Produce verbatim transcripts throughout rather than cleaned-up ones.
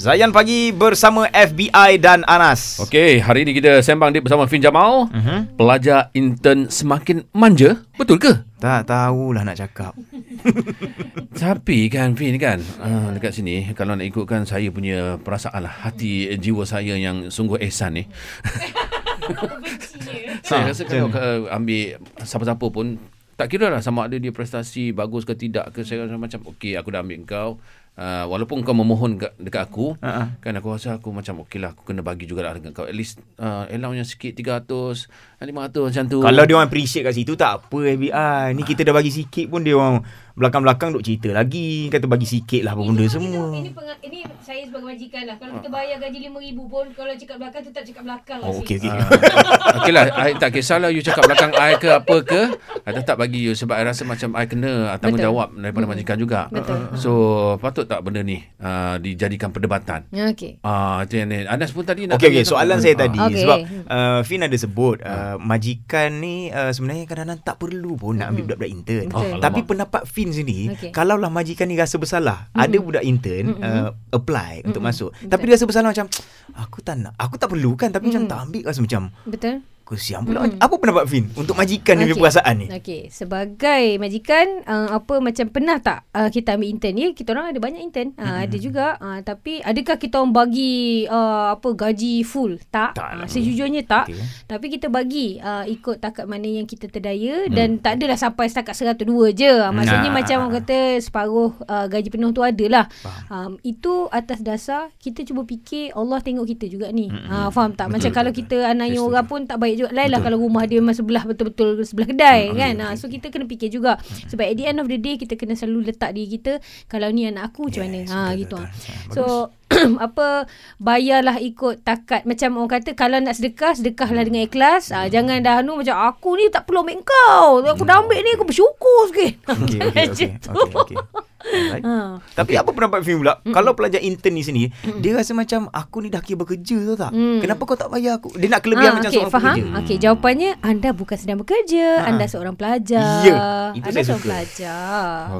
Zayan Pagi bersama F B I dan ANAS. Okey, hari ini kita sembang deep bersama Fynn Jamal. Uh-huh. Pelajar intern semakin manja, betul ke? Tak tahulah nak cakap. Tapi kan Fynn kan, uh, dekat sini kalau nak ikutkan saya punya perasaan lah, hati jiwa saya yang sungguh ehsan ni. Saya rasa kalau ambil siapa-siapa pun, tak kira lah sama ada dia prestasi bagus ke tidak ke, saya rasa macam okey, aku dah ambil kau. Uh, walaupun kau memohon dekat aku, uh-huh. kan aku rasa aku macam okey lah, aku kena bagi juga lah dengan kau. At least uh, allowance yang sikit tiga ratus, lima ratus macam tu. Kalau dia orang appreciate kat situ, tak apa F B I. Ni kita dah bagi sikit pun dia orang belakang-belakang duk cerita lagi, kata bagi sikit lah apa benda semua. Ini, peng- ini saya sebagai majikan lah. Kalau kita bayar gaji lima ribu pun, kalau cakap belakang tu tak cakap belakang lah. Oh okey okey. Uh, okey lah, I tak kisahlah you cakap belakang I ke apa ke, I tetap bagi you sebab I rasa macam I kena tanggungjawab daripada hmm. majikan juga. Betul. So patut tak benda ni uh, dijadikan perdebatan. Okey. Ah uh, itu yang Anas pun tadi nak. Okey okey, soalan saya uh, tadi okay. sebab uh, Fynn ada sebut uh, majikan ni uh, sebenarnya kadang-kadang tak perlu pun nak ambil budak-budak intern. Oh, tapi pendapat Fynn sendiri, okay. kalaulah majikan ni rasa bersalah, mm-hmm. ada budak intern mm-hmm. uh, apply mm-hmm. untuk masuk, betul. Tapi dia rasa bersalah macam aku tak nak, aku tak perlukan, tapi mm-hmm. macam tak ambil, rasa macam betul kesian pula. Mm-hmm. Apa pendapat Fynn untuk majikan okay. ni, perasaan ni? Okey, sebagai majikan uh, apa macam pernah tak uh, kita ambil intern ni? Ya, kita orang ada banyak intern, uh, mm-hmm. ada juga uh, tapi adakah kita orang bagi uh, apa gaji full? Tak. tak uh, sejujurnya tak. Okay. Tapi kita bagi uh, ikut takat mana yang kita terdaya, mm. dan tak adalah sampai setakat seratus dua je. Maksudnya nah. macam orang kata separuh uh, gaji penuh tu adalah. Um, itu atas dasar kita cuba fikir Allah tengok kita juga ni. Mm-hmm. Uh, faham tak? Betul, macam betul, kalau betul. kita anai orang pun tak baik juga. Lainlah kalau rumah dia memang sebelah betul-betul sebelah kedai, hmm, kan. Okay. Ha, so kita kena fikir juga. Sebab at the end of the day kita kena selalu letak diri kita, kalau ni anak aku macam yes, mana. Ha gitu. Betul, betul. So apa, bayarlah ikut takat. Macam orang kata kalau nak sedekah, sedekahlah dengan ikhlas. Ah, jangan dah anu macam aku ni tak perlu ambil kau, aku dah ambil ni, aku bersyukur sikit. Okay, okay, okay, okay, okay. Right. Ha. Tapi okay. apa pendapat Fynn pula? Mm-mm. Kalau pelajar intern ni sendiri, Mm-mm. dia rasa macam aku ni dah kira bekerja, tahu tak? Mm. Kenapa kau tak bayar aku? Dia nak kelebihan ha, macam okay, seorang faham? pekerja. Okey, jawapannya anda bukan sedang bekerja, ha. anda seorang pelajar. Ya, itu anda seorang suka. pelajar.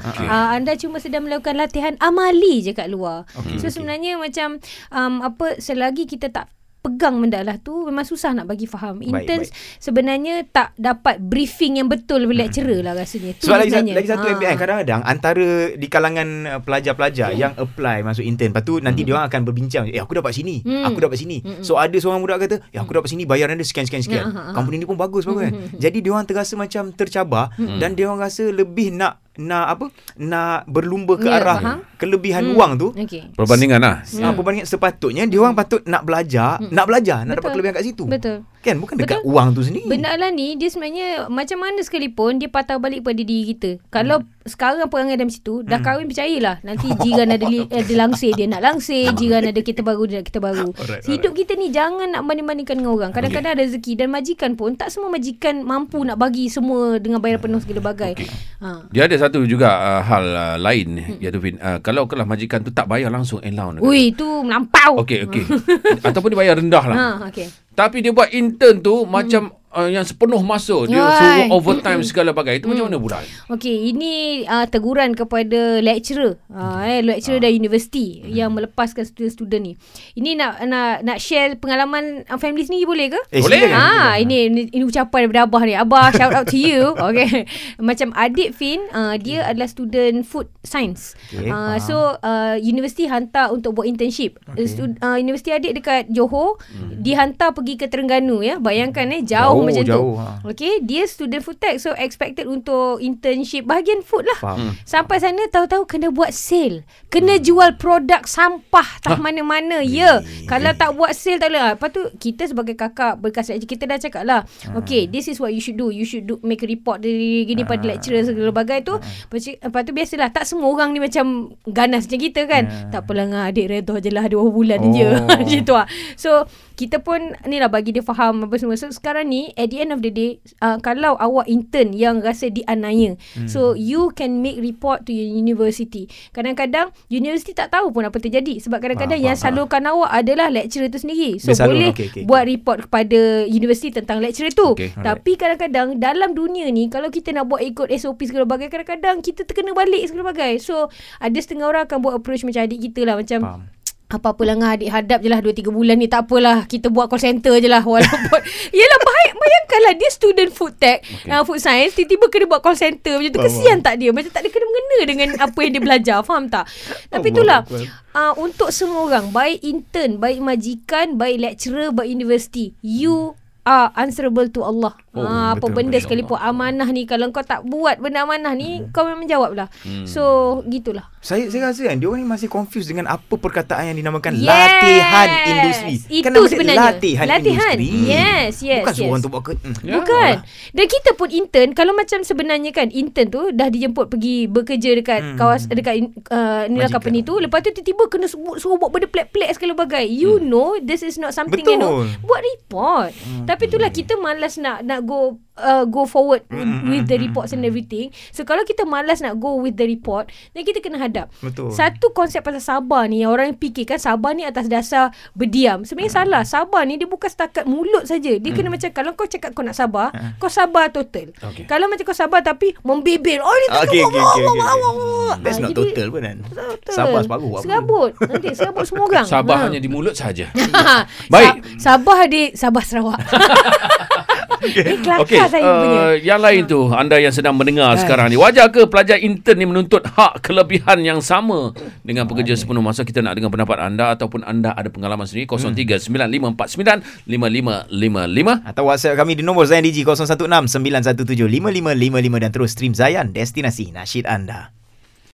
Okay. Uh, anda cuma sedang melakukan latihan amali je kat luar. Okay, so okay. sebenarnya macam um, apa, selagi kita tak pegang benda lah tu, memang susah nak bagi faham. Interns sebenarnya tak dapat briefing yang betul oleh lecturer lah rasanya. Sebab so, lagi, sat- lagi satu F B I kadang-kadang antara di kalangan pelajar-pelajar yang apply masuk intern, lepas tu nanti hmm. dia orang akan berbincang, eh aku dapat sini, hmm. aku dapat sini. Hmm. So ada seorang budak kata, eh aku dapat sini, bayaran dia sekian-sekian-sekian. Hmm. Company ni pun bagus hmm. kan. Hmm. Jadi dia orang terasa macam tercabar hmm. dan dia orang rasa lebih nak nak apa nak berlumba ke yeah, arah faham? kelebihan hmm. wang tu. Okay. Perbandingan lah. Hmm. Ha, perbandingan sepatutnya dia orang patut nak belajar, hmm. nak belajar, betul. nak dapat kelebihan kat situ. Betul. Kan bukan dekat betul. wang tu sendiri. Benda lah ni dia sebenarnya macam mana sekalipun dia patah balik pada diri kita. Kalau hmm. sekarang perangai dalam situ, dah kahwin percayalah nanti jiran ada li, ada langsir, dia nak langsir, jiran ada kita baru, dia nak kita baru. Alright, hidup alright. kita ni jangan nak banding-bandingkan dengan orang. Kadang-kadang okay. ada rezeki dan majikan pun tak semua majikan mampu nak bagi semua dengan bayaran penuh segala bagai. Okay. Ha. Dia ada satu juga uh, hal uh, lain hmm. iaitu Fynn. Uh, kalau kelah majikan tu tak bayar langsung allowance. Ui, tu melampau. Okey okey. Ataupun dia bayar rendah lah. Ha okey. Tapi dia buat intern tu hmm. macam uh, yang sepenuh masa. Dia Yoi. suruh overtime Mm-mm. segala bagai. Itu mm. macam mana budak? Okey, ini uh, teguran kepada lecturer. Uh, eh, lecturer ah. dari universiti mm. yang melepaskan student-student ni. Ini nak nak nak share pengalaman family sendiri boleh ke? Eh, boleh. Ha, ini, ini, ini ucapan daripada Abah ni. Abah, shout out to you. Okey. Macam adik Fynn, uh, dia okay. adalah student food science. Okay. Uh, ah. So, uh, universiti hantar untuk buat internship. Okay. Stud, uh, universiti adik dekat Johor, mm. dihantar pergi ke Terengganu ya. Bayangkan eh jauh, jauh macam jauh, tu. Ha. Okey, dia student food tech, so expected untuk internship bahagian food lah. Faham. Sampai sana tahu-tahu kena buat sale, kena hmm. jual produk sampah tak ha. mana-mana. Ya, yeah. kalau tak buat sale tak boleh. Lepas tu kita sebagai kakak berkas lecturer kita dah cakap lah. Hmm. Okey, this is what you should do. You should do make a report dari gini hmm. pada lecturer segala bagai tu. Hmm. Lepas tu biasalah tak semua orang ni macam ganas macam kita kan. Hmm. Tak apalah dengan adik redha je lah dua bulan oh. je. Macam tu lah. So kita pun ni lah bagi dia faham apa semua. So sekarang ni at the end of the day uh, kalau awak intern yang rasa dianiaya, hmm. so you can make report to your university. Kadang-kadang universiti tak tahu pun apa terjadi sebab kadang-kadang ah, yang ah, salurkan ah. awak adalah lecturer tu sendiri. So dia boleh salur, okay, okay, buat report kepada universiti tentang lecturer tu. Okay, tapi kadang-kadang dalam dunia ni kalau kita nak buat ikut S O P segala bagai, kadang-kadang kita terkena balik segala bagai. So ada setengah orang akan buat approach macam adik kita lah macam faham. apa-apa lah dengan adik hadap je lah, dua tiga bulan ni tak apalah, kita buat call center je lah. Walaupun yelah, baik, bayangkanlah dia student food tech, okay. uh, food science, tiba-tiba kena buat call center macam tu. Kesian tak dia? Macam tak ada kena-mengena dengan apa yang dia belajar. Faham tak? Tapi itulah, uh, untuk semua orang, baik intern, baik majikan, baik lecturer, baik universiti, you are answerable to Allah. Oh, ha, betul, apa benda betul, sekalipun Allah. Amanah ni, kalau kau tak buat benda amanah ni, hmm. kau memang jawab lah. hmm. So gitulah. Saya saya rasa kan dia orang ni masih confused dengan apa perkataan yang dinamakan yes. latihan industri. Itu kan sebenarnya latihan, latihan industri. Yes, yes. Bukan yes. seorang tu buat ke hmm. yeah. Bukan. Dan kita pun intern, kalau macam sebenarnya kan intern tu dah dijemput pergi bekerja dekat hmm. kawas dekat uh, ni lah company tu, lepas tu tiba-tiba kena sebut, suruh buat benda pelik-pelik segala bagai. You hmm. know this is not something you know. Buat report. hmm. Tapi itulah kita malas nak nak go uh, go forward mm-hmm. with the reports and everything. So kalau kita malas nak go with the report, then kita kena hadap. Betul. Satu konsep pasal sabar ni, orang yang fikirkan sabar ni atas dasar berdiam. Sebenarnya mm. salah. Sabar ni dia bukan setakat mulut saja. Dia mm. kena macam, kalau kau cakap kau nak sabar, mm. kau sabar total. Okay. Kalau macam kau sabar tapi membebel, oh ni tak okay, okay, okay, okay, okay. That's not total pun kan. Sabar separuh apa. Serabut. Nanti serabut semua orang. Sabar ha. hanya di mulut saja. Baik. Sabar di Sabah Sarawak. Okay. Eh, okay. Uh, yang lain tu, anda yang sedang mendengar yes. sekarang ni, wajar ke pelajar intern ni menuntut hak kelebihan yang sama dengan pekerja okay. sepenuh masa? Kita nak dengar pendapat anda, ataupun anda ada pengalaman sendiri. Kosong tiga sembilan lima empat sembilan lima lima lima lima atau WhatsApp kami di nombor Zayan D J kosong satu enam sembilan satu tujuh lima lima lima lima dan terus stream Zayan Destinasi Nasyid Anda.